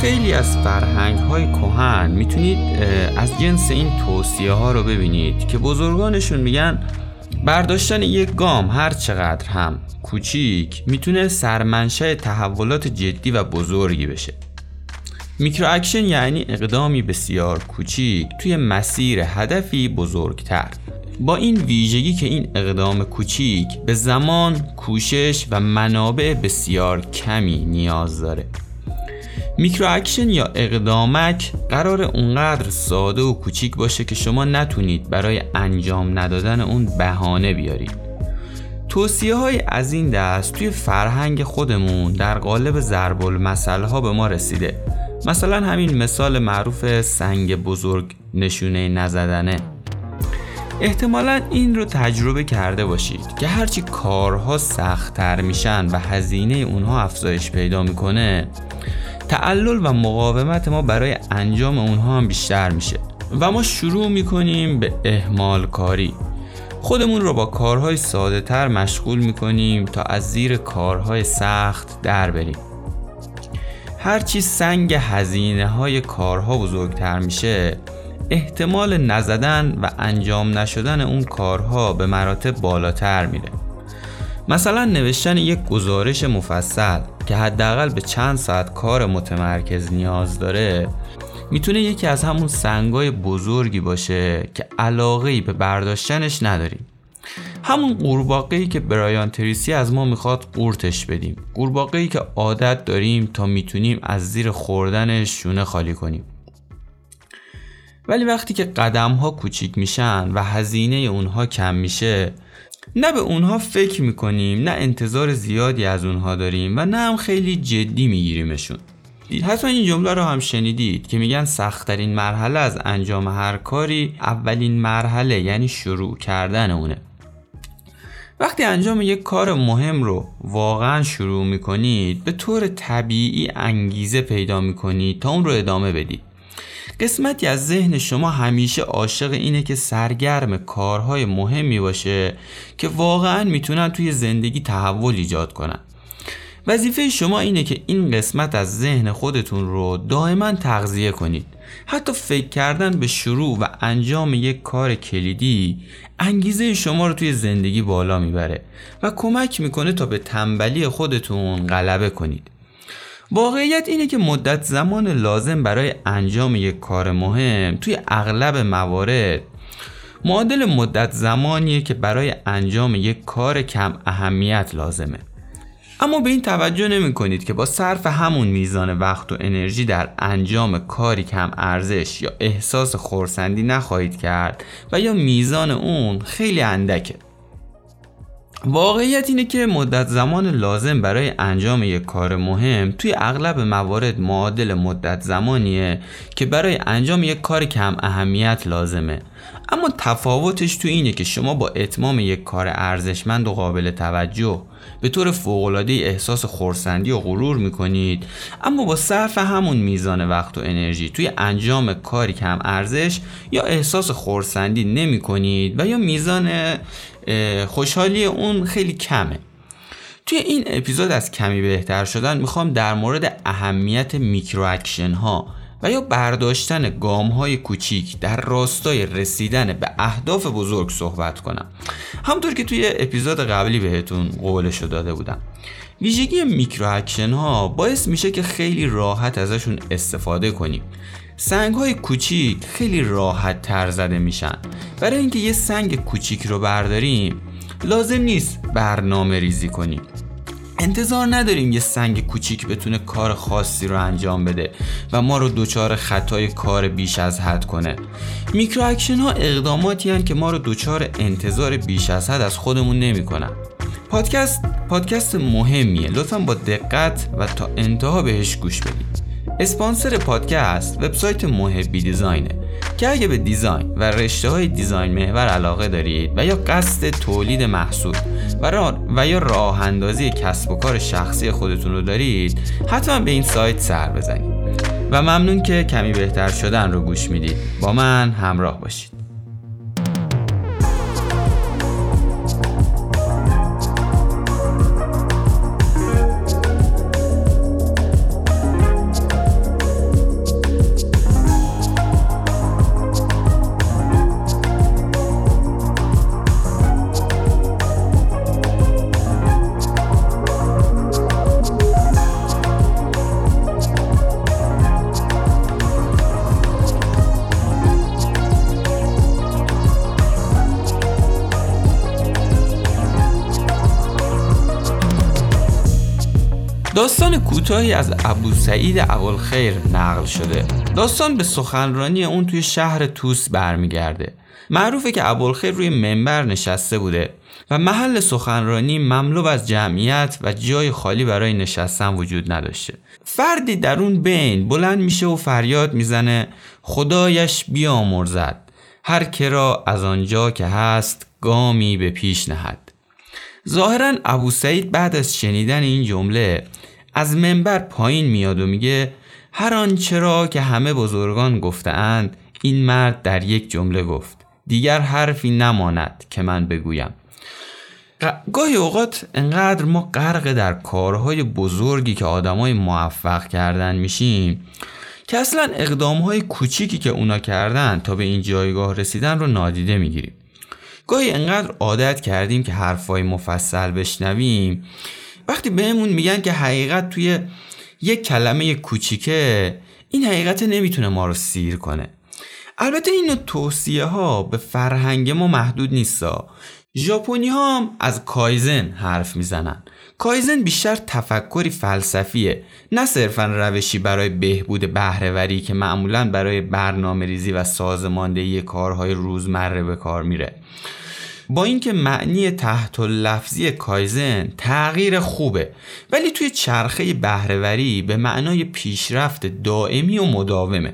خیلی از فرهنگ‌های کهن میتونید از جنس این توصیه‌ها رو ببینید که بزرگانشون میگن برداشتن یک گام هر چقدر هم کوچیک میتونه سرمنشأ تحولات جدی و بزرگی بشه. میکرو اکشن یعنی اقدامی بسیار کوچیک توی مسیر هدفی بزرگتر. با این ویژگی که این اقدام کوچیک به زمان، کوشش و منابع بسیار کمی نیاز داره. میکرو اکشن یا اقدامک قرار اونقدر ساده و کوچیک باشه که شما نتونید برای انجام ندادن اون بهانه بیارید. توصیه‌های از این دست توی فرهنگ خودمون در قالب ضرب المثل ها به ما رسیده. مثلا همین مثال معروف سنگ بزرگ نشونه نزدنه. احتمالاً این رو تجربه کرده باشید که هرچی کارها سخت‌تر میشن و هزینه اونها افزایش پیدا میکنه، تعلل و مقاومت ما برای انجام اونها هم بیشتر میشه و ما شروع میکنیم به اهمال کاری. خودمون رو با کارهای ساده تر مشغول میکنیم تا از زیر کارهای سخت در بریم. هرچی سنگ هزینه های کارها بزرگتر میشه، احتمال نزدن و انجام نشدن اون کارها به مراتب بالاتر میره. مثلا نوشتن یک گزارش مفصل که حداقل به چند ساعت کار متمرکز نیاز داره میتونه یکی از همون سنگای بزرگی باشه که علاقه‌ای به برداشتنش نداریم. همون قورباغه‌ای که برایان تریسی از ما میخواد قورتش بدیم، قورباغه‌ای که عادت داریم تا میتونیم از زیر خوردنش شونه خالی کنیم. ولی وقتی که قدم‌ها کوچیک میشن و هزینه اونها کم میشه، نه به اونها فکر میکنیم، نه انتظار زیادی از اونها داریم و نه هم خیلی جدی میگیریمشون. حتما این جمله رو هم شنیدید که میگن سخت‌ترین مرحله از انجام هر کاری اولین مرحله، یعنی شروع کردن اونه. وقتی انجام یک کار مهم رو واقعا شروع میکنید، به طور طبیعی انگیزه پیدا میکنید تا اون رو ادامه بدید. قسمتی از ذهن شما همیشه عاشق اینه که سرگرم کارهای مهمی باشه که واقعاً میتونن توی زندگی تحول ایجاد کنن. وظیفه شما اینه که این قسمت از ذهن خودتون رو دائما تغذیه کنید. حتی فکر کردن به شروع و انجام یک کار کلیدی انگیزه شما رو توی زندگی بالا میبره و کمک میکنه تا به تنبلی خودتون غلبه کنید. واقعیت اینه که مدت زمان لازم برای انجام یک کار مهم توی اغلب موارد معادل مدت زمانیه که برای انجام یک کار کم اهمیت لازمه. اما به این توجه نمی کنید که با صرف همون میزان وقت و انرژی در انجام کاری کم ارزش یا احساس خرسندی نخواهید کرد و یا میزان اون خیلی اندکه. واقعیت اینه که مدت زمان لازم برای انجام یک کار مهم توی اغلب موارد معادل مدت زمانیه که برای انجام یک کار کم اهمیت لازمه. اما تفاوتش تو اینه که شما با اتمام یک کار ارزشمند و قابل توجه به طور فوق‌العاده احساس خرسندی و غرور میکنید، اما با صرف همون میزان وقت و انرژی توی انجام کاری کم ارزش یا احساس خرسندی نمیکنید و یا میزان خوشحالی اون خیلی کمه. توی این اپیزود از کمی بهتر شدن میخوام در مورد اهمیت میکرو اکشن ها و یا برداشتن گام های کوچیک در راستای رسیدن به اهداف بزرگ صحبت کنم، همونطور که توی اپیزود قبلی بهتون قولشو داده بودم. ویژگی میکرو اکشن ها باعث میشه که خیلی راحت ازشون استفاده کنیم. سنگ های کوچیک خیلی راحت تر زده میشن. برای اینکه یه سنگ کوچیک رو برداریم لازم نیست برنامه ریزی کنیم. انتظار نداریم یه سنگ کوچیک بتونه کار خاصی رو انجام بده و ما رو دوچار خطای کار بیش از حد کنه. میکرو اکشن ها اقداماتی هن که ما رو دوچار انتظار بیش از حد از خودمون نمی کنن. پادکست مهمیه، لطفاً با دقت و تا انتها بهش گوش بدید. اسپانسر پادکست وبسایت محبی دیزاینه که اگه به دیزاین و رشته‌های دیزاین محور علاقه دارید و یا قصد تولید محصول و یا راه اندازی کسب و کار شخصی خودتون رو دارید، حتما به این سایت سر بزنید. و ممنون که کمی بهتر شدن رو گوش میدید. با من همراه باشید. داستان کوتاهی از ابوسعید ابوالخیر نقل شده. داستان به سخنرانی اون توی شهر توس برمیگرده. معروفه که ابوالخیر روی منبر نشسته بوده و محل سخنرانی مملو از جمعیت و جای خالی برای نشستن وجود نداشته. فردی در اون بین بلند میشه و فریاد میزنه خدایش بیامرزد هر که را از آنجا که هست گامی به پیش نهد. ظاهراً ابوسعید بعد از شنیدن این جمله از منبر پایین میاد و میگه هر آنچه را که همه بزرگان گفته‌اند این مرد در یک جمله گفت، دیگر حرفی نماند که من بگویم. گاهی اوقات انقدر ما غرق در کارهای بزرگی که آدمای موفق کردن میشیم که اصلاً اقدامهای کوچیکی که اونا کردن تا به این جایگاه رسیدن رو نادیده میگیریم. گاهی انقدر عادت کردیم که حرفای مفصل بشنویم، وقتی بهمون میگن که حقیقت توی یک کلمه کوچیکه، این حقیقت نمیتونه ما رو سیر کنه. البته این توصیه ها به فرهنگ ما محدود نیستا. ژاپنی ها هم از کایزن حرف میزنن. کایزن بیشتر تفکری فلسفیه، نه صرفا روشی برای بهبود بهره‌وری که معمولاً برای برنامه‌ریزی و سازماندهی کارهای روزمره به کار میره. با اینکه معنی تحت لفظی کایزن تغییر خوبه، ولی توی چرخه بهره‌وری به معنای پیشرفت دائمی و مداومه.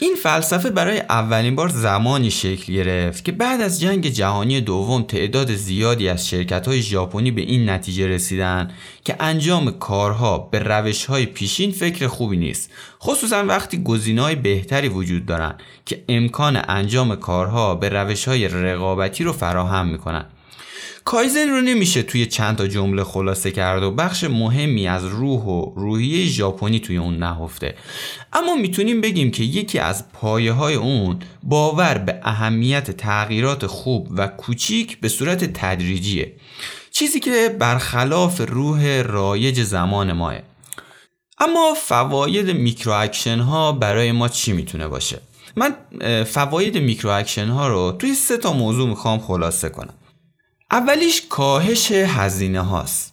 این فلسفه برای اولین بار زمانی شکل گرفت که بعد از جنگ جهانی دوم تعداد زیادی از شرکت‌های ژاپنی به این نتیجه رسیدن که انجام کارها به روش‌های پیشین فکر خوبی نیست، خصوصا وقتی گزینه‌های بهتری وجود دارن که امکان انجام کارها به روش‌های رقابتی رو فراهم می‌کنن. کایزن رو نمیشه توی چند تا جمله خلاصه کرد و بخش مهمی از روح و روحیه ژاپنی توی اون نهفته، اما میتونیم بگیم که یکی از پایه‌های اون باور به اهمیت تغییرات خوب و کوچیک به صورت تدریجیه، چیزی که برخلاف روح رایج زمان ماه. اما فواید میکرو اکشن ها برای ما چی میتونه باشه؟ من فواید میکرو اکشن ها رو توی 3 موضوع میخوام خلاصه کنم. اولیش کاهش هزینه هاست.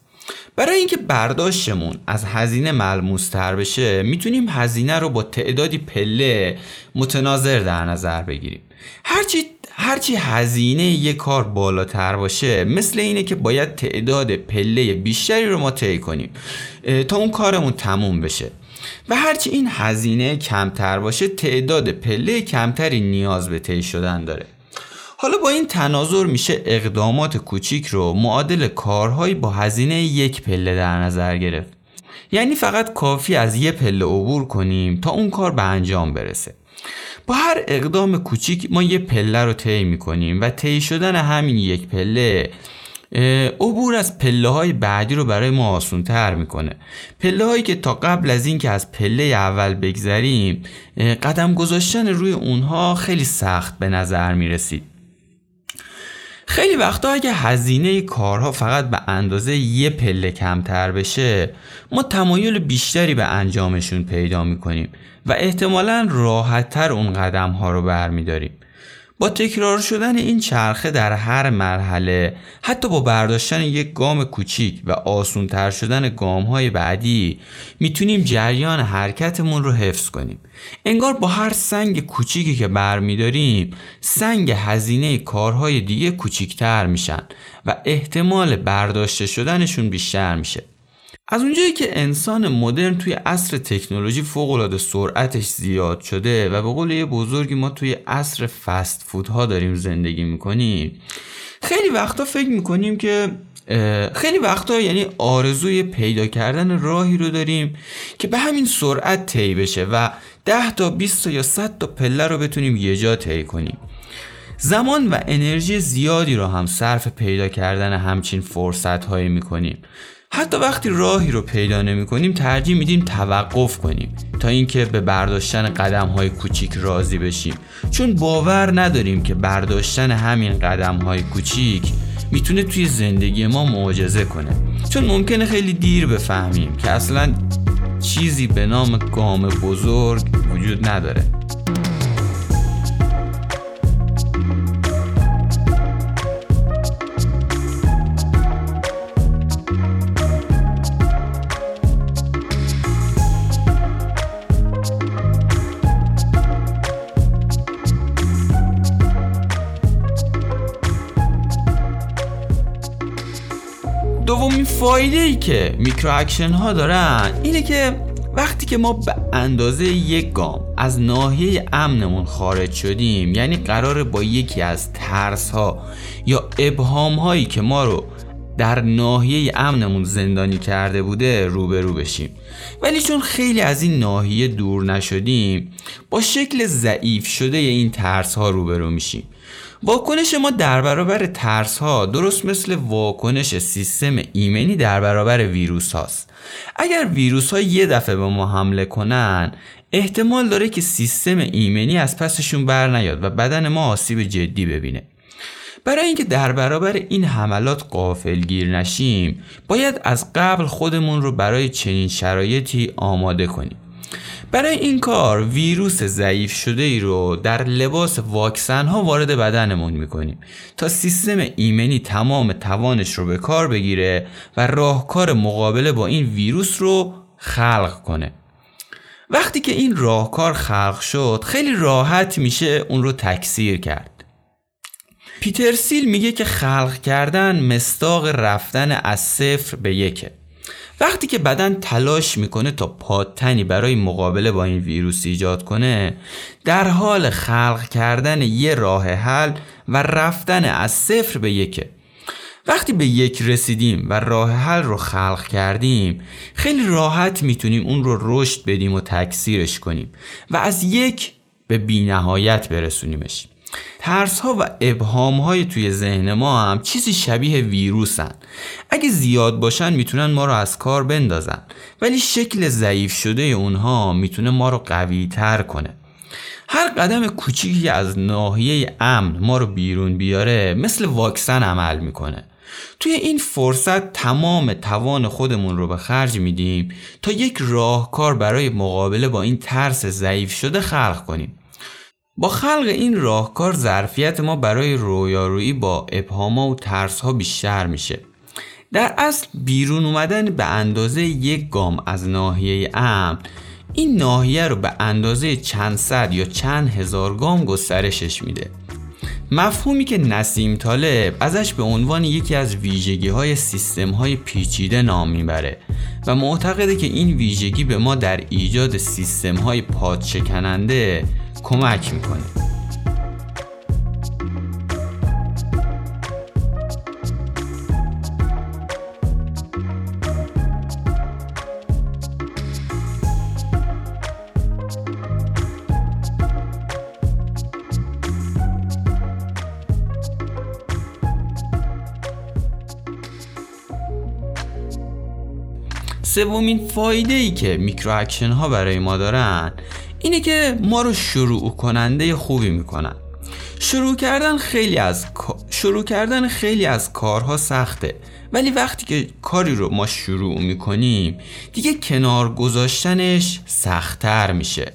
برای اینکه برداشتمون از هزینه ملموس تر بشه، میتونیم هزینه رو با تعدادی پله متناظر در نظر بگیریم. هرچی هزینه یک کار بالاتر باشه، مثل اینه که باید تعداد پله بیشتری رو ما طی کنیم تا اون کارمون تموم بشه، و هرچی این هزینه کمتر باشه تعداد پله کمتری نیاز به طی شدن داره. حالا با این تناظر میشه اقدامات کوچیک رو معادل کارهایی با هزینه یک پله در نظر گرفت. یعنی فقط کافی از یک پله عبور کنیم تا اون کار به انجام برسه. با هر اقدام کوچیک ما یک پله رو طی میکنیم و طی شدن همین یک پله عبور از پله‌های بعدی رو برای ما آسان‌تر میکنه. پله‌هایی که تا قبل از این که از پله اول بگذریم قدم گذاشتن روی اونها خیلی سخت به نظر میرسید. خیلی وقتا اگه هزینه کارها فقط به اندازه یه پله کمتر بشه، ما تمایل بیشتری به انجامشون پیدا میکنیم و احتمالاً راحت‌تر اون قدم‌ها رو برمی‌داریم. با تکرار شدن این چرخه در هر مرحله، حتی با برداشتن یک گام کوچیک و آسان‌تر شدن گام‌های بعدی، میتونیم جریان حرکتمون رو حفظ کنیم. انگار با هر سنگ کوچیکی که برمیداریم، سنگ هزینه کارهای دیگه کوچیک‌تر میشن و احتمال برداشته شدنشون بیشتر میشه. از اونجایی که انسان مدرن توی عصر تکنولوژی فوق‌العاده سرعتش زیاد شده و به قول یه بزرگی ما توی عصر فست فودها داریم زندگی میکنیم، خیلی وقتا فکر میکنیم که یعنی آرزوی پیدا کردن راهی رو داریم که به همین سرعت طی بشه و 10 تا 20 تا یا 100 تا پله رو بتونیم یه جا طی کنیم. زمان و انرژی زیادی رو هم صرف پیدا کردن همچین فرصت‌هایی میکنیم. حتی وقتی راهی رو پیدا نمی‌کنیم، ترجیح میدیم توقف کنیم تا اینکه به برداشتن قدم‌های کوچیک راضی بشیم، چون باور نداریم که برداشتن همین قدم‌های کوچیک میتونه توی زندگی ما معجزه کنه، چون ممکنه خیلی دیر بفهمیم که اصلاً چیزی به نام گام بزرگ وجود نداره. دومین فایده‌ای که میکرو اکشن ها دارن اینه که وقتی که ما به اندازه یک گام از ناحیه امنمون خارج شدیم، یعنی قراره با یکی از ترس ها یا ابهام هایی که ما رو در ناحیه امنمون زندانی کرده بوده روبرو بشیم، ولی چون خیلی از این ناحیه دور نشدیم، با شکل ضعیف شده این ترس ها روبرو میشیم. واکنش ما در برابر ترس ها درست مثل واکنش سیستم ایمنی در برابر ویروس هاست. اگر ویروس ها یه دفعه به ما حمله کنن، احتمال داره که سیستم ایمنی از پسشون بر نیاد و بدن ما آسیب جدی ببینه. برای اینکه در برابر این حملات غافلگیر نشیم، باید از قبل خودمون رو برای چنین شرایطی آماده کنیم. برای این کار ویروس ضعیف شده ای رو در لباس واکسن ها وارد بدنمون میکنیم تا سیستم ایمنی تمام توانش رو به کار بگیره و راهکار مقابله با این ویروس رو خلق کنه. وقتی که این راهکار خلق شد، خیلی راحت میشه اون رو تکثیر کرد. پیتر سیل میگه که خلق کردن مصداق رفتن از 0 به 1. وقتی که بدن تلاش میکنه تا پادتنی برای مقابله با این ویروس ایجاد کنه، در حال خلق کردن یه راه حل و رفتن از 0 به 1. وقتی به 1 رسیدیم و راه حل رو خلق کردیم، خیلی راحت میتونیم اون رو رشد بدیم و تکثیرش کنیم و از 1 به بی‌نهایت برسونیمش. ترس ها و ابهام های توی ذهن ما هم چیزی شبیه ویروسن. اگه زیاد باشن میتونن ما رو از کار بندازن، ولی شکل ضعیف شده اونها میتونه ما رو قوی تر کنه. هر قدم کوچیکی از ناحیه امن ما رو بیرون بیاره مثل واکسن عمل میکنه. توی این فرصت تمام توان خودمون رو به خرج میدیم تا یک راهکار برای مقابله با این ترس ضعیف شده خلق کنیم. با خلق این راهکار ظرفیت ما برای رویارویی با ابهام‌ها و ترس‌ها بیشتر میشه. در اصل بیرون اومدن به اندازه یک گام از ناحیه امن، این ناحیه رو به اندازه چند صد یا چند هزار گام گسترشش میده. مفهومی که نسیم طالب ازش به عنوان یکی از ویژگی‌های سیستم‌های پیچیده نام میبره و معتقده که این ویژگی به ما در ایجاد سیستم‌های پادشکننده کمک میکنه. سومین فایده ای که میکرو اکشن ها برای ما دارن اینه که ما رو شروع کننده خوبی میکنن. شروع کردن خیلی از کارها سخته، ولی وقتی که کاری رو ما شروع میکنیم، دیگه کنار گذاشتنش سخت‌تر میشه.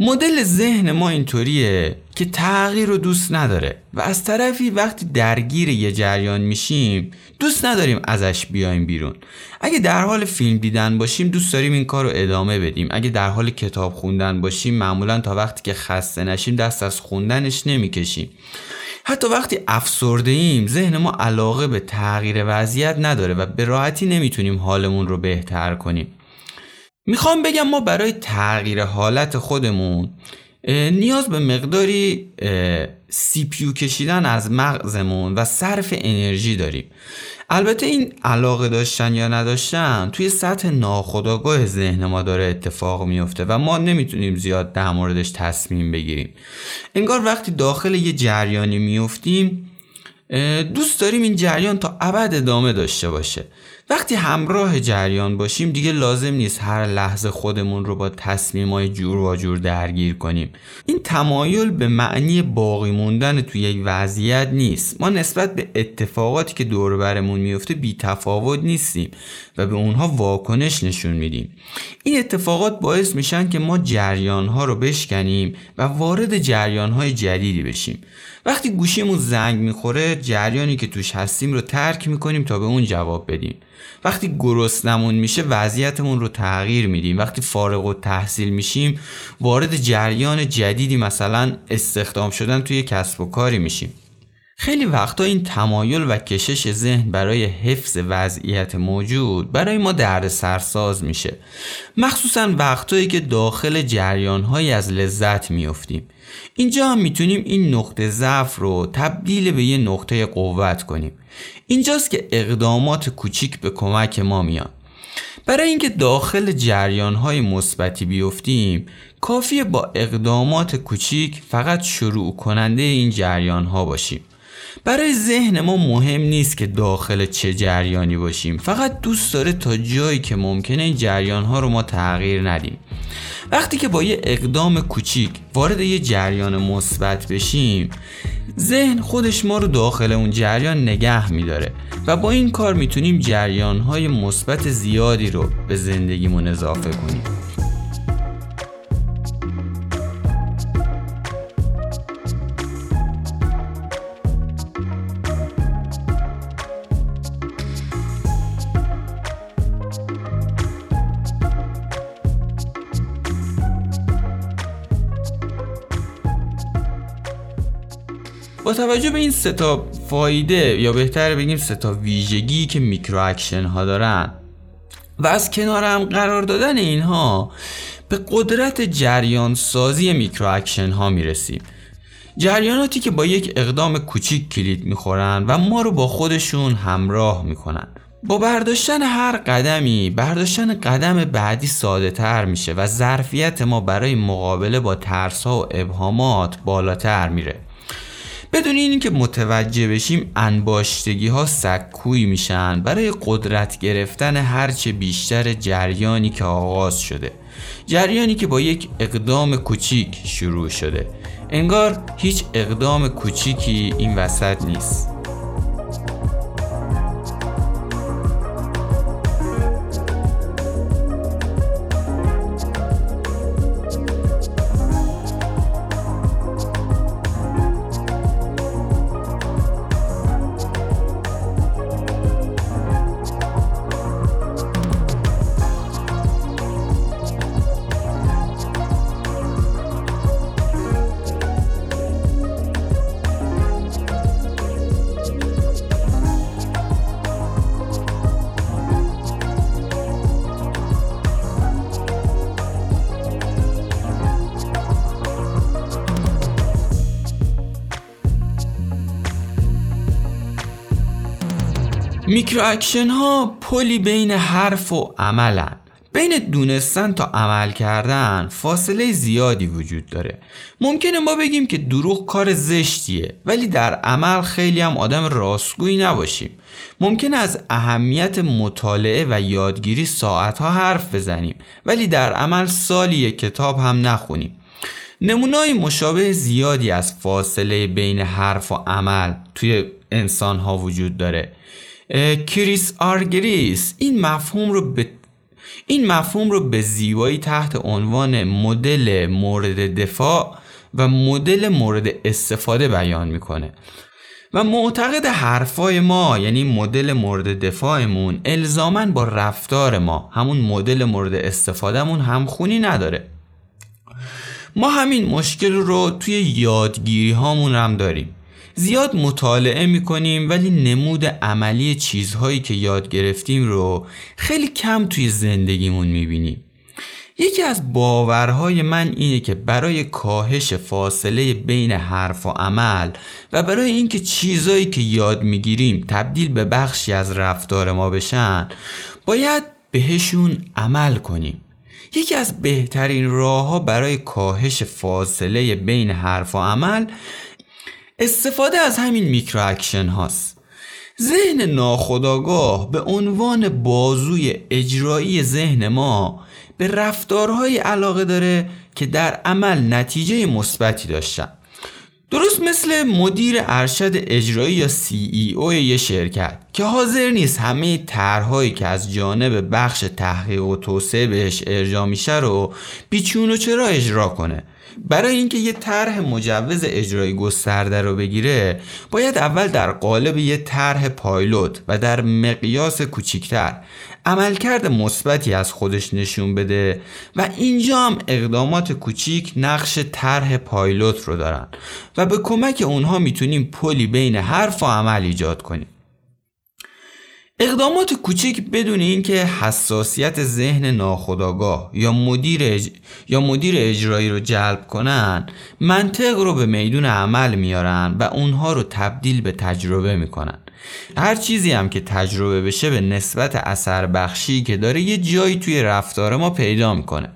مدل ذهن ما اینطوریه که تغییر رو دوست نداره و از طرفی وقتی درگیر یه جریان میشیم دوست نداریم ازش بیایم بیرون. اگه در حال فیلم دیدن باشیم دوست داریم این کار رو ادامه بدیم. اگه در حال کتاب خوندن باشیم معمولا تا وقتی که خسته نشیم دست از خوندنش نمیکشیم. حتی وقتی افسرده ایم ذهن ما علاقه به تغییر وضعیت نداره و به راحتی نمیتونیم حالمون رو بهتر کنیم. میخوام بگم ما برای تغییر حالت خودمون نیاز به مقداری CPU کشیدن از مغزمون و صرف انرژی داریم. البته این علاقه داشتن یا نداشتن توی سطح ناخودآگاه ذهن ما داره اتفاق میفته و ما نمیتونیم زیاد در موردش تصمیم بگیریم. انگار وقتی داخل یه جریانی میفتیم دوست داریم این جریان تا ابد ادامه داشته باشه. وقتی همراه جریان باشیم دیگه لازم نیست هر لحظه خودمون رو با تصمیم‌های جور و جور درگیر کنیم. این تمایل به معنی باقی موندن توی یک وضعیت نیست. ما نسبت به اتفاقاتی که دور برمون میفته بی تفاوت نیستیم و به اونها واکنش نشون میدیم. این اتفاقات باعث میشن که ما جریان‌ها رو بشکنیم و وارد جریان‌های جدیدی بشیم. وقتی گوشیمون زنگ میخوره جریانی که توش هستیم رو ترک میکنیم تا به اون جواب بدیم. وقتی گرسنمون میشه وضعیتمون رو تغییر میدیم. وقتی فارغ التحصیل میشیم وارد جریان جدیدی مثلا استخدام شدن توی کسب و کاری میشیم. خیلی وقتا این تمایل و کشش ذهن برای حفظ وضعیت موجود برای ما دردسرساز میشه، مخصوصا وقتایی که داخل جریان‌هایی از لذت میافتیم. اینجا هم میتونیم این نقطه ضعف رو تبدیل به یه نقطه قوت کنیم. اینجاست که اقدامات کوچیک به کمک ما میان. برای اینکه داخل جریان‌های مثبتی بیفتیم کافیه با اقدامات کوچیک فقط شروع کننده این جریان‌ها باشیم. برای ذهن ما مهم نیست که داخل چه جریانی باشیم، فقط دوست داره تا جایی که ممکنه این جریان‌ها رو ما تغییر ندیم. وقتی که با یه اقدام کوچیک وارد یه جریان مثبت بشیم ذهن خودش ما رو داخل اون جریان نگه می‌داره و با این کار میتونیم جریان‌های مثبت زیادی رو به زندگیمون اضافه کنیم. با توجه به این سه تا فایده یا بهتر بگیم سه تا ویژگی که میکرو اکشن ها دارن و از کنار هم قرار دادن اینها به قدرت جریان سازی میکرو اکشن ها میرسیم. جریاناتی که با یک اقدام کوچیک کلید میخورن و ما رو با خودشون همراه میکنن. با برداشتن هر قدمی برداشتن قدم بعدی ساده تر میشه و ظرفیت ما برای مقابله با ترس ها و ابهامات بالاتر میره. بدون این که متوجه بشیم انباشتگی ها سکوی میشن برای قدرت گرفتن هرچه بیشتر جریانی که آغاز شده، جریانی که با یک اقدام کوچیک شروع شده. انگار هیچ اقدام کوچیکی این وسط نیست. میکرو اکشن ها پلی بین حرف و عملن. بین دونستن تا عمل کردن فاصله زیادی وجود داره. ممکنه ما بگیم که دروغ کار زشتیه ولی در عمل خیلی هم آدم راستگویی نباشیم. ممکنه از اهمیت مطالعه و یادگیری ساعتها حرف بزنیم ولی در عمل سالی یک کتاب هم نخونیم. نمونه‌های مشابه زیادی از فاصله بین حرف و عمل توی انسان ها وجود داره. کریس آرگریس این مفهوم رو این مفهوم رو به زیبایی تحت عنوان مدل مورد دفاع و مدل مورد استفاده بیان میکنه و معتقد حرفای ما، یعنی مدل مورد دفاعمون، الزاماً با رفتار ما، همون مدل مورد استفادهمون، همخونی نداره. ما همین مشکل رو توی یادگیری هامون هم داریم. زیاد مطالعه میکنیم ولی نمود عملی چیزهایی که یاد گرفتیم رو خیلی کم توی زندگیمون میبینیم. یکی از باورهای من اینه که برای کاهش فاصله بین حرف و عمل و برای اینکه چیزایی که یاد میگیریم تبدیل به بخشی از رفتار ما بشن، باید بهشون عمل کنیم. یکی از بهترین راهها برای کاهش فاصله بین حرف و عمل استفاده از همین میکرو اکشن هاست. ذهن ناخودآگاه به عنوان بازوی اجرایی ذهن ما به رفتارهای علاقه داره که در عمل نتیجه مثبتی داشتن. درست مثل مدیر ارشد اجرایی یا CEO یه شرکت که حاضر نیست همه طرح‌هایی که از جانب بخش تحقیق و توسعه بهش ارجاع میشه رو بیچون و چرا اجرا کنه. برای اینکه یه طرح مجوز اجرایی گسترده رو بگیره، باید اول در قالب یه طرح پایلوت و در مقیاس کوچکتر عملکرد مثبتی از خودش نشون بده و اینجا هم اقدامات کوچیک نقش طرح پایلوت رو دارن و به کمک اونها میتونیم پلی بین حرف و عمل ایجاد کنیم. اقدامات کوچک بدون اینکه حساسیت ذهن ناخودآگاه یا مدیر اجرایی رو جلب کنن، منطق رو به میدون عمل میارن و اونها رو تبدیل به تجربه میکنن. هر چیزی هم که تجربه بشه به نسبت اثر بخشی که داره یه جایی توی رفتار ما پیدا میکنه.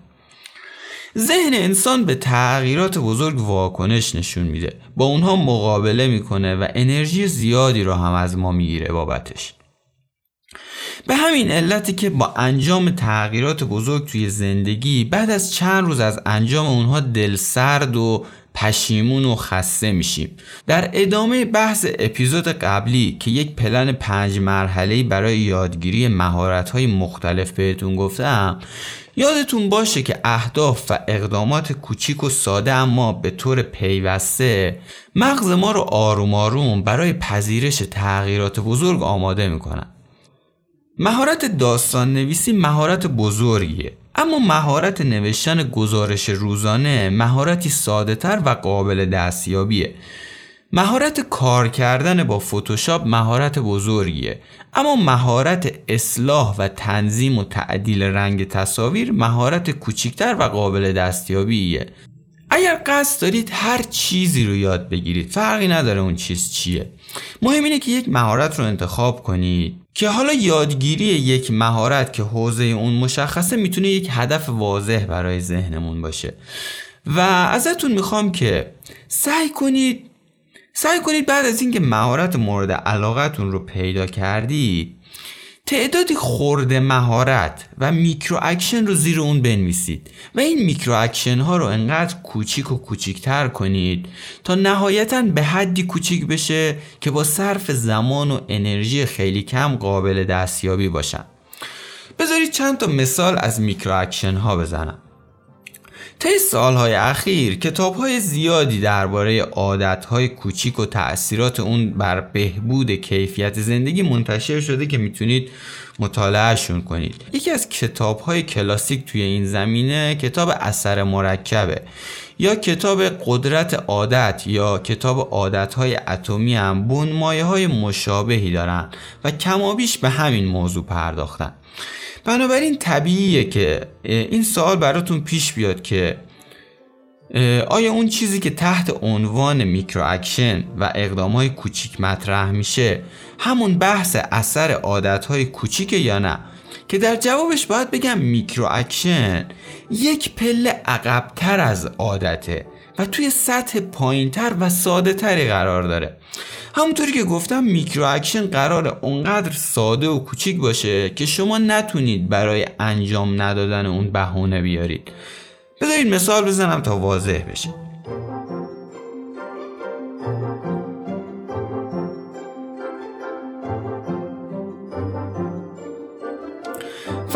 ذهن انسان به تغییرات بزرگ واکنش نشون میده، با اونها مقابله میکنه و انرژی زیادی رو هم از ما میگیره بابتش. به همین علتی که با انجام تغییرات بزرگ توی زندگی بعد از چند روز از انجام اونها دل سرد و پشیمون و خسته میشیم. در ادامه بحث اپیزود قبلی که یک پلن 5 مرحله‌ای برای یادگیری مهارت‌های مختلف بهتون گفتم، یادتون باشه که اهداف و اقدامات کوچیک و ساده اما به طور پیوسته مغز ما رو آروم آروم برای پذیرش تغییرات بزرگ آماده میکنن. مهارت داستان نویسی مهارت بزرگیه، اما مهارت نوشتن گزارش روزانه مهارتی ساده‌تر و قابل دستیابیه. مهارت کار کردن با فتوشاپ مهارت بزرگیه، اما مهارت اصلاح و تنظیم و تعدیل رنگ تصاویر مهارت کوچکتر و قابل دستیابیه. اگر قصد دارید هر چیزی رو یاد بگیرید، فرقی نداره اون چیز چیه، مهم اینه که یک مهارت رو انتخاب کنید که حالا یادگیری یک مهارت که حوزه اون مشخصه میتونه یک هدف واضح برای ذهنمون باشه. و ازتون میخوام که سعی کنید بعد از اینکه مهارت مورد علاقتون رو پیدا کردید، تعدادی خورده مهارت و میکرو اکشن رو زیر اون بنویسید و این میکرو اکشن ها رو انقدر کوچیک و کوچیکتر کنید تا نهایتاً به حدی کوچیک بشه که با صرف زمان و انرژی خیلی کم قابل دستیابی باشن. بذارید چند تا مثال از میکرو اکشن ها بزنم. طی سالهای اخیر کتاب‌های زیادی درباره عادت‌های کوچیک و تأثیرات اون بر بهبود کیفیت زندگی منتشر شده که میتونید مطالعهشون کنید. یکی از کتاب‌های کلاسیک توی این زمینه کتاب اثر مرکبه یا کتاب قدرت عادت یا کتاب عادت‌های اتمی هم بنمایه‌های مشابهی دارن و کمابیش به همین موضوع پرداختن. بنابراین طبیعیه که این سوال براتون پیش بیاد که آیا اون چیزی که تحت عنوان میکرو اکشن و اقدامهای کوچیک مطرح میشه همون بحث اثر عادتهای کوچیکه یا نه، که در جوابش باید بگم میکرو اکشن یک پله عقب‌تر از عادته و توی سطح پایین‌تر و ساده‌تری قرار داره. همونطوری که گفتم میکرو اکشن قراره اونقدر ساده و کوچیک باشه که شما نتونید برای انجام ندادن اون بهونه بیارید. بذارید مثال بزنم تا واضح بشه.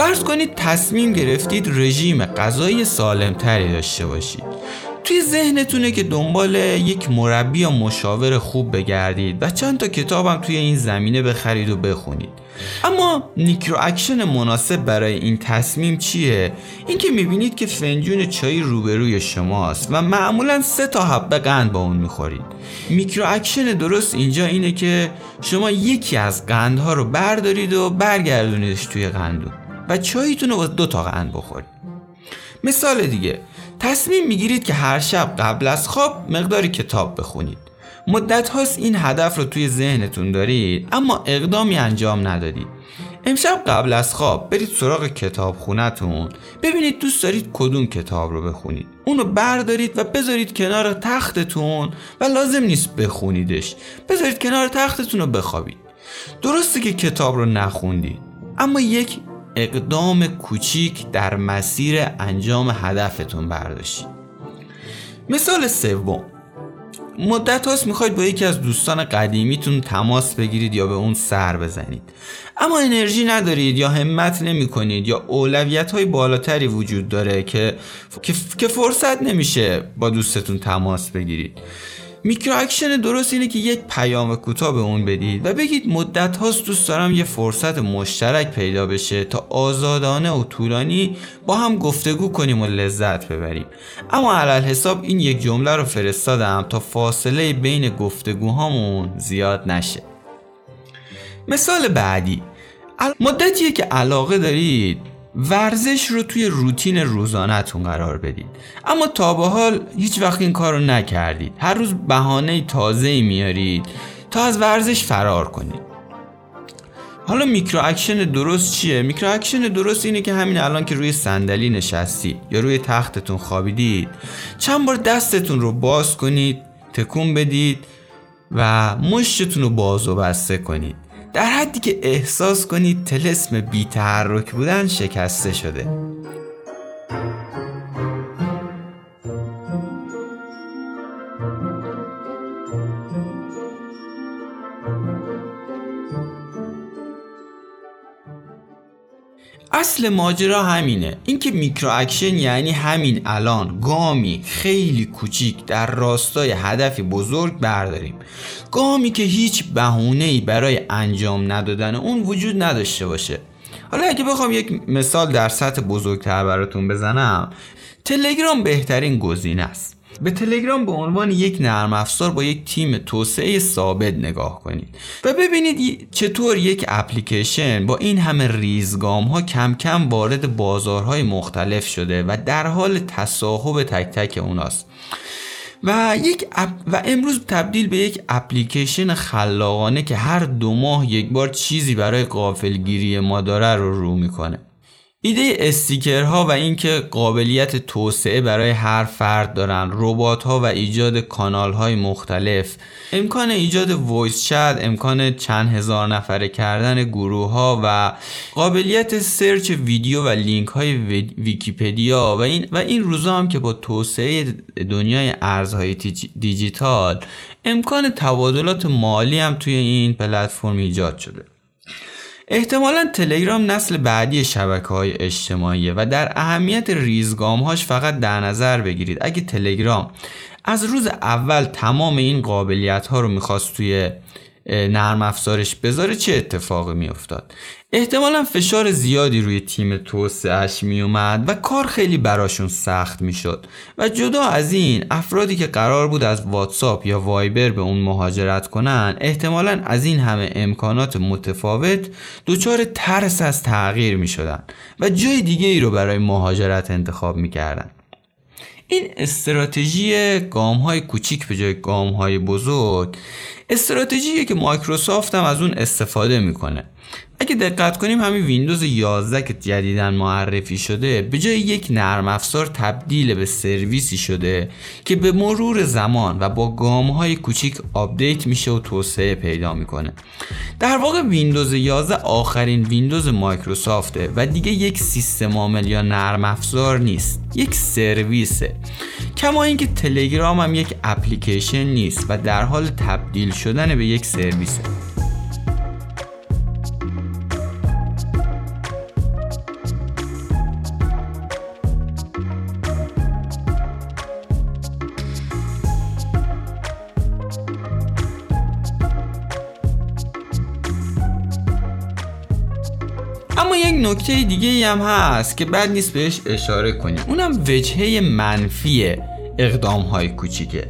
فرض کنید تصمیم گرفتید رژیم غذایی سالمتری داشته باشید. توی ذهنتونه که دنبال یک مربی یا مشاور خوب بگردید و چند تا کتابم توی این زمینه بخرید و بخونید. اما میکرو اکشن مناسب برای این تصمیم چیه؟ این که میبینید که فنجون چای روبروی شماست و معمولاً 3 تا حبه قند با اون میخورید. میکرو اکشن درست اینجا اینه که شما یکی از قندها رو بردارید و برگردونیدش توی قندون و چایتون رو با 2 تا قند بخورید. مثال دیگه، تصمیم میگیرید که هر شب قبل از خواب مقداری کتاب بخونید. مدت هاست این هدف رو توی ذهنتون دارید اما اقدامی انجام ندادید. امشب قبل از خواب برید سراغ کتاب خونتون، ببینید دوست دارید کدوم کتاب رو بخونید، اون رو بردارید و بذارید کنار تختتون و لازم نیست بخونیدش، بذارید کنار تختتون رو بخوابید. درسته که کتاب رو نخوندید اما یک اقدام کوچیک در مسیر انجام هدفتون برداشتید. مثال سوم، مدت هاست میخواید با یکی از دوستان قدیمیتون تماس بگیرید یا به اون سر بزنید اما انرژی ندارید یا همت نمی کنید یا اولویت های بالاتری وجود داره که فرصت نمیشه با دوستتون تماس بگیرید. میکرو اکشن درست اینه که یک پیام کوتاه به اون بدید و بگید مدت هاست دوست دارم یه فرصت مشترک پیدا بشه تا آزادانه و طولانی با هم گفتگو کنیم و لذت ببریم. اما علل حساب این یک جمله رو فرستادم تا فاصله بین گفتگوهامون زیاد نشه. مثال بعدی، مدتیه که علاقه دارید ورزش رو توی روتین روزانه‌تون قرار بدید اما تا به حال هیچ وقت این کار رو نکردید. هر روز بهانه تازه‌ای میارید تا از ورزش فرار کنید. حالا میکرو اکشن درست چیه؟ میکرو اکشن درست اینه که همین الان که روی صندلی نشستید یا روی تختتون خوابیدید چند بار دستتون رو باز کنید، تکون بدید و مشتتون رو باز و بسته کنید در حدی که احساس کنید طلسم بی تحرک بودن شکسته شده. اصل ماجرا همینه، اینکه میکرو اکشن یعنی همین الان گامی خیلی کوچیک در راستای هدفی بزرگ برداریم، گامی که هیچ بهونه‌ای برای انجام ندادن اون وجود نداشته باشه. حالا اگه بخوام یک مثال در سطح بزرگتر براتون بزنم، تلگرام بهترین گزینه است. به تلگرام به عنوان یک نرم افزار با یک تیم توسعه ثابت نگاه کنید و ببینید چطور یک اپلیکیشن با این همه ریزگام ها کم کم وارد بازارهای مختلف شده و در حال تصاحب تک تک اوناست و امروز تبدیل به یک اپلیکیشن خلاقانه که هر 2 ماه یک بار چیزی برای غافلگیری ما داره رو میکنه. ایده استیکرها و اینکه قابلیت توسعه برای هر فرد دارن، ربات‌ها و ایجاد کانال‌های مختلف، امکان ایجاد وایس چت، امکان چند هزار نفره کردن گروه‌ها و قابلیت سرچ ویدیو و لینک‌های ویکی‌پدیا و این روزا هم که با توسعه دنیای ارزهای دیجیتال امکان تبادلات مالی هم توی این پلتفرم ایجاد شده. احتمالاً تلگرام نسل بعدی شبکه‌های اجتماعیه و در اهمیت ریزگام‌هاش فقط در نظر بگیرید. اگه تلگرام از روز اول تمام این قابلیت‌ها رو می‌خواست توی نرم افزارش بذاره چه اتفاقی می‌افتاد؟ احتمالاً فشار زیادی روی تیم توسعه‌اش میومد و کار خیلی براشون سخت میشد و جدا از این افرادی که قرار بود از واتساپ یا وایبر به اون مهاجرت کنن احتمالاً از این همه امکانات متفاوت دچار ترس از تغییر میشدن و جای دیگه ای رو برای مهاجرت انتخاب میکردن. این استراتژی گام‌های کوچیک به جای گام‌های بزرگ استراتژیه که مایکروسافت هم از اون استفاده میکنه. اگه دقت کنیم همین ویندوز 11 که جدیداً معرفی شده به جای یک نرم افزار تبدیل به سرویسی شده که به مرور زمان و با گام‌های کوچیک آپدیت میشه و توسعه پیدا میکنه. در واقع ویندوز 11 آخرین ویندوز مایکروسافته و دیگه یک سیستم عامل یا نرم افزار نیست، یک سرویسه. کما اینکه تلگرام هم یک اپلیکیشن نیست و در حال تبدیل شدن به یک سرویسه. اما یک نکته دیگه هم هست که بد نیست بهش اشاره کنیم، اونم وجهه منفی اقدام‌های کوچیکه.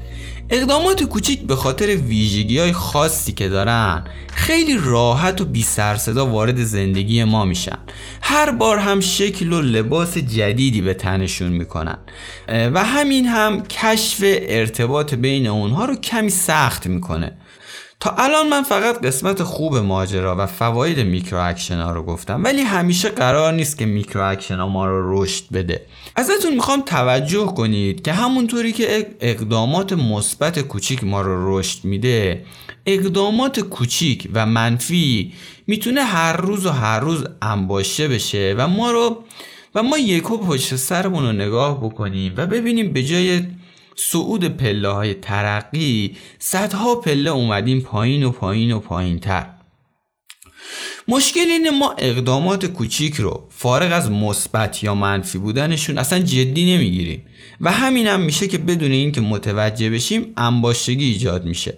اقدامات کوچیک به خاطر ویژگی‌های خاصی که دارن خیلی راحت و بی سر صدا وارد زندگی ما میشن. هر بار هم شکل و لباس جدیدی به تنشون میکنن و همین هم کشف ارتباط بین اونها رو کمی سخت میکنه. تا الان من فقط قسمت خوب ماجرا و فواید میکرو اکشن ها رو گفتم، ولی همیشه قرار نیست که میکرو اکشن ها ما رو رشد بده. ازتون میخوام توجه کنید که همونطوری که اقدامات مثبت کوچیک ما رو رشد میده، اقدامات کوچیک و منفی میتونه هر روز و هر روز انباشته بشه و ما یکو پشت سرمون رو نگاه بکنیم و ببینیم به جای صعود پله های ترقی صدها پله اومدیم پایین و پایین و پایین تر. مشکل اینه ما اقدامات کوچیک رو فارغ از مثبت یا منفی بودنشون اصلا جدی نمیگیریم و همین هم میشه که بدون این که متوجه بشیم انباشتگی ایجاد میشه.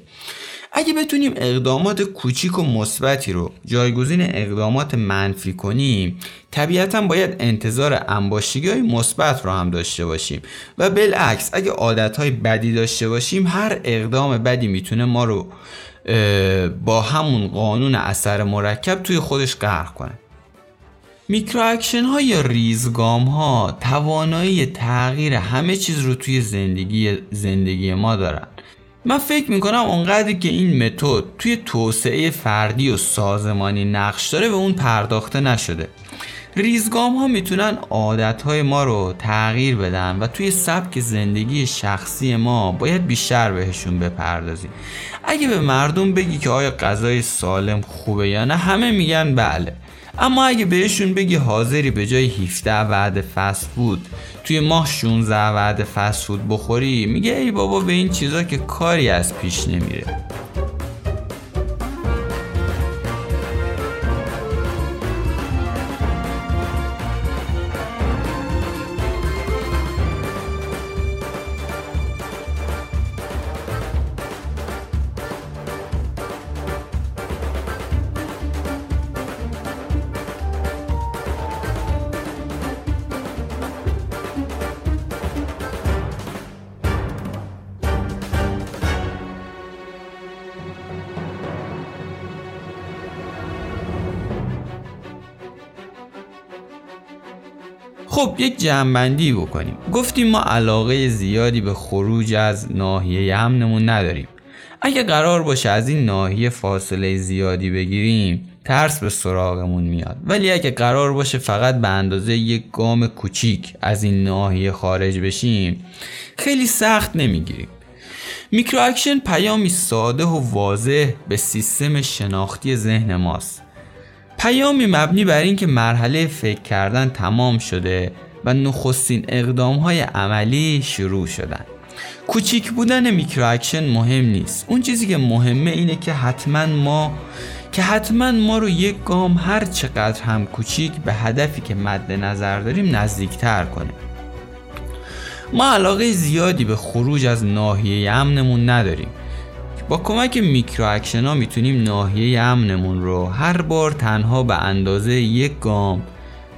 اگه بتونیم اقدامات کوچیک و مثبتی رو جایگزین اقدامات منفی کنیم، طبیعتاً باید انتظار انباشتگی‌های مثبت رو هم داشته باشیم و بالعکس اگه عادت‌های بدی داشته باشیم، هر اقدام بدی میتونه ما رو با همون قانون اثر مرکب توی خودش غرق کنه. میکرو اکشن ها یا ریزگام ها توانایی تغییر همه چیز رو توی زندگی ما دارن. من فکر میکنم اونقدر که این متد توی توسعه فردی و سازمانی نقش داره به اون پرداخته نشده. ریزگام ها میتونن عادتهای ما رو تغییر بدن و توی سبک زندگی شخصی ما باید بیشتر بهشون بپردازیم. اگه به مردم بگی که آیا غذای سالم خوبه یا نه، همه میگن بله، اما اگه بهشون بگی حاضری به جای 17 وعده فست فود توی ماه 16 وعده فست فود بخوری، میگه ای بابا به این چیزا که کاری از پیش نمیره. خب یک جمع‌بندی بکنیم. گفتیم ما علاقه زیادی به خروج از ناحیه امنمون نداریم. اگه قرار باشه از این ناحیه فاصله زیادی بگیریم، ترس به سراغمون میاد. ولی اگه قرار باشه فقط به اندازه یک گام کوچیک از این ناحیه خارج بشیم، خیلی سخت نمیگیریم. میکرو اکشن پیامی ساده و واضح به سیستم شناختی ذهن ماست. پیامی مبنی بر این که مرحله فکر کردن تمام شده و نخستین اقدام‌های عملی شروع شدن. کوچیک بودن میکرو اکشن مهم نیست. اون چیزی که مهمه اینه که حتما ما رو یک گام هر چقدر هم کوچیک به هدفی که مد نظر داریم نزدیک‌تر کنه. ما علاقه زیادی به خروج از ناحیه امنمون نداریم. با کمک میکرو اکشن ها میتونیم ناحیه امنمون رو هر بار تنها به اندازه یک گام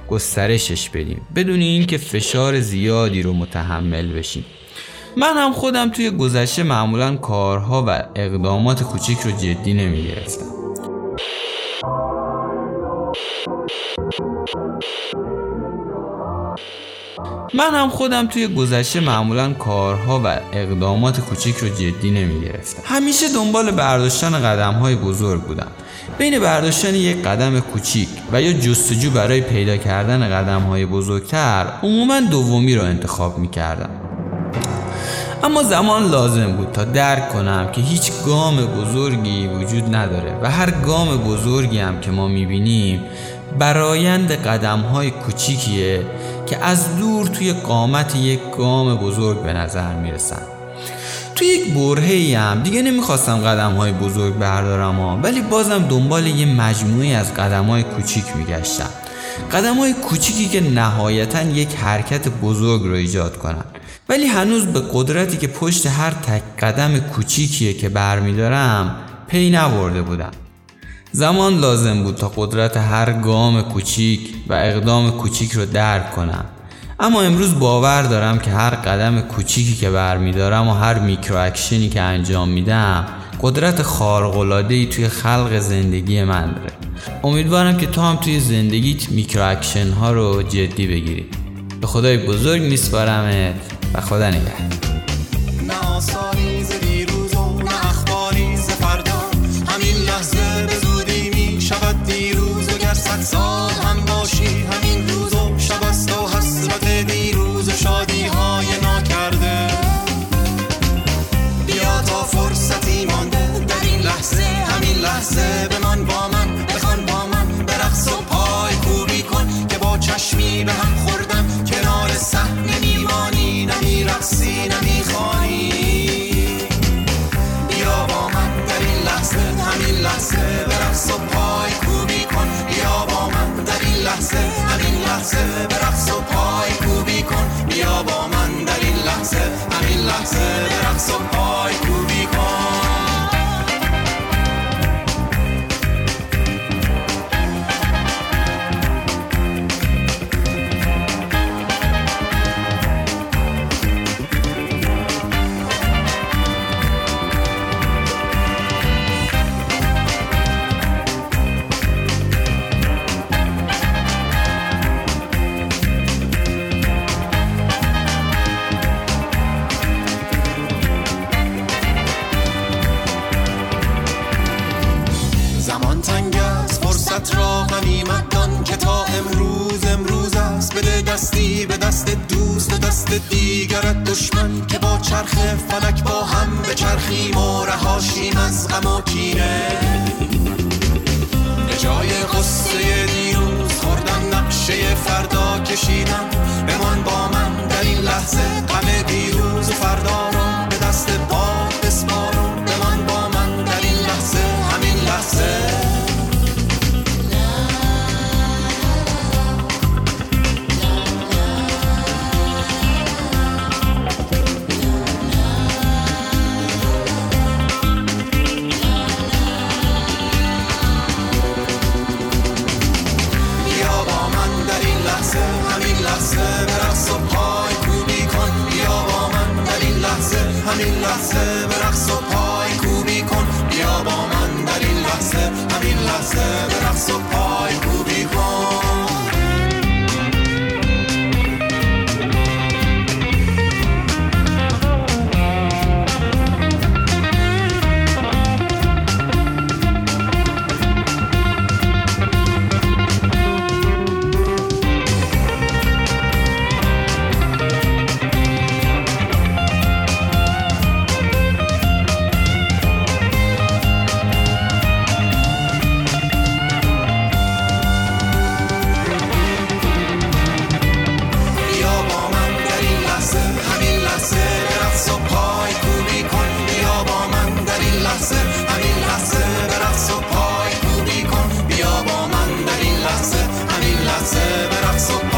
گسترشش بدیم، بدون اینکه فشار زیادی رو متحمل بشیم. من هم خودم توی گذشته معمولاً کارها و اقدامات کوچیک رو جدی نمیگرفتم. همیشه دنبال برداشتن قدم‌های بزرگ بودم. بین برداشتن یک قدم کوچیک و یا جستجو برای پیدا کردن قدم‌های بزرگتر، عموماً دومی رو انتخاب می‌کردم. اما زمان لازم بود تا درک کنم که هیچ گام بزرگی وجود نداره و هر گام بزرگی هم که ما می‌بینیم برایند قدم‌های کوچیکیه که از دور توی قامت یک گام بزرگ به نظر میرسن. توی یک برهه‌ای هم دیگه نمیخواستم قدم‌های بزرگ بردارم، ولی بازم دنبال یه مجموعه از قدم‌های کوچیک میگشتم. قدم‌های کوچیکی که نهایتاً یک حرکت بزرگ رو ایجاد کنن، ولی هنوز به قدرتی که پشت هر تک قدم کوچیکیه که برمیدارم پی نبرده بودم. زمان لازم بود تا قدرت هر گام کوچیک و اقدام کوچیک رو درک کنم. اما امروز باور دارم که هر قدم کوچیکی که برمیدارم و هر میکرو اکشنی که انجام میدم قدرت خارق‌العاده‌ای توی خلق زندگی من داره. امیدوارم که تو هم توی زندگیت میکرو اکشن ها رو جدی بگیری. به خدای بزرگ میسپارمت و خدا نگهدار. به دست دوست و دست دیگرت دشمن که با چرخ فلک با هم به چرخیم و رهاشیم از غم و کینه. به جای قصه دیروز خوردم نقشه فردا کشیدم. بمان با من در این لحظه غم دیروز و فردا رو به دست پات بسپارو. بمان با من در این لحظه همین لحظه. Berachso